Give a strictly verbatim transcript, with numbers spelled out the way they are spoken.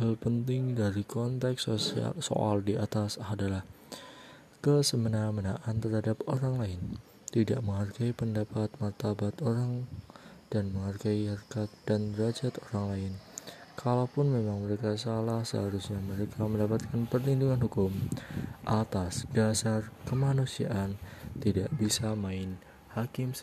Hal penting dari konteks sosial soal di atas adalah kesemena-menaan terhadap orang lain, tidak menghargai pendapat martabat orang dan menghargai harkat dan derajat orang lain. Kalaupun memang mereka salah, seharusnya mereka mendapatkan perlindungan hukum atas dasar kemanusiaan, tidak bisa main hakim.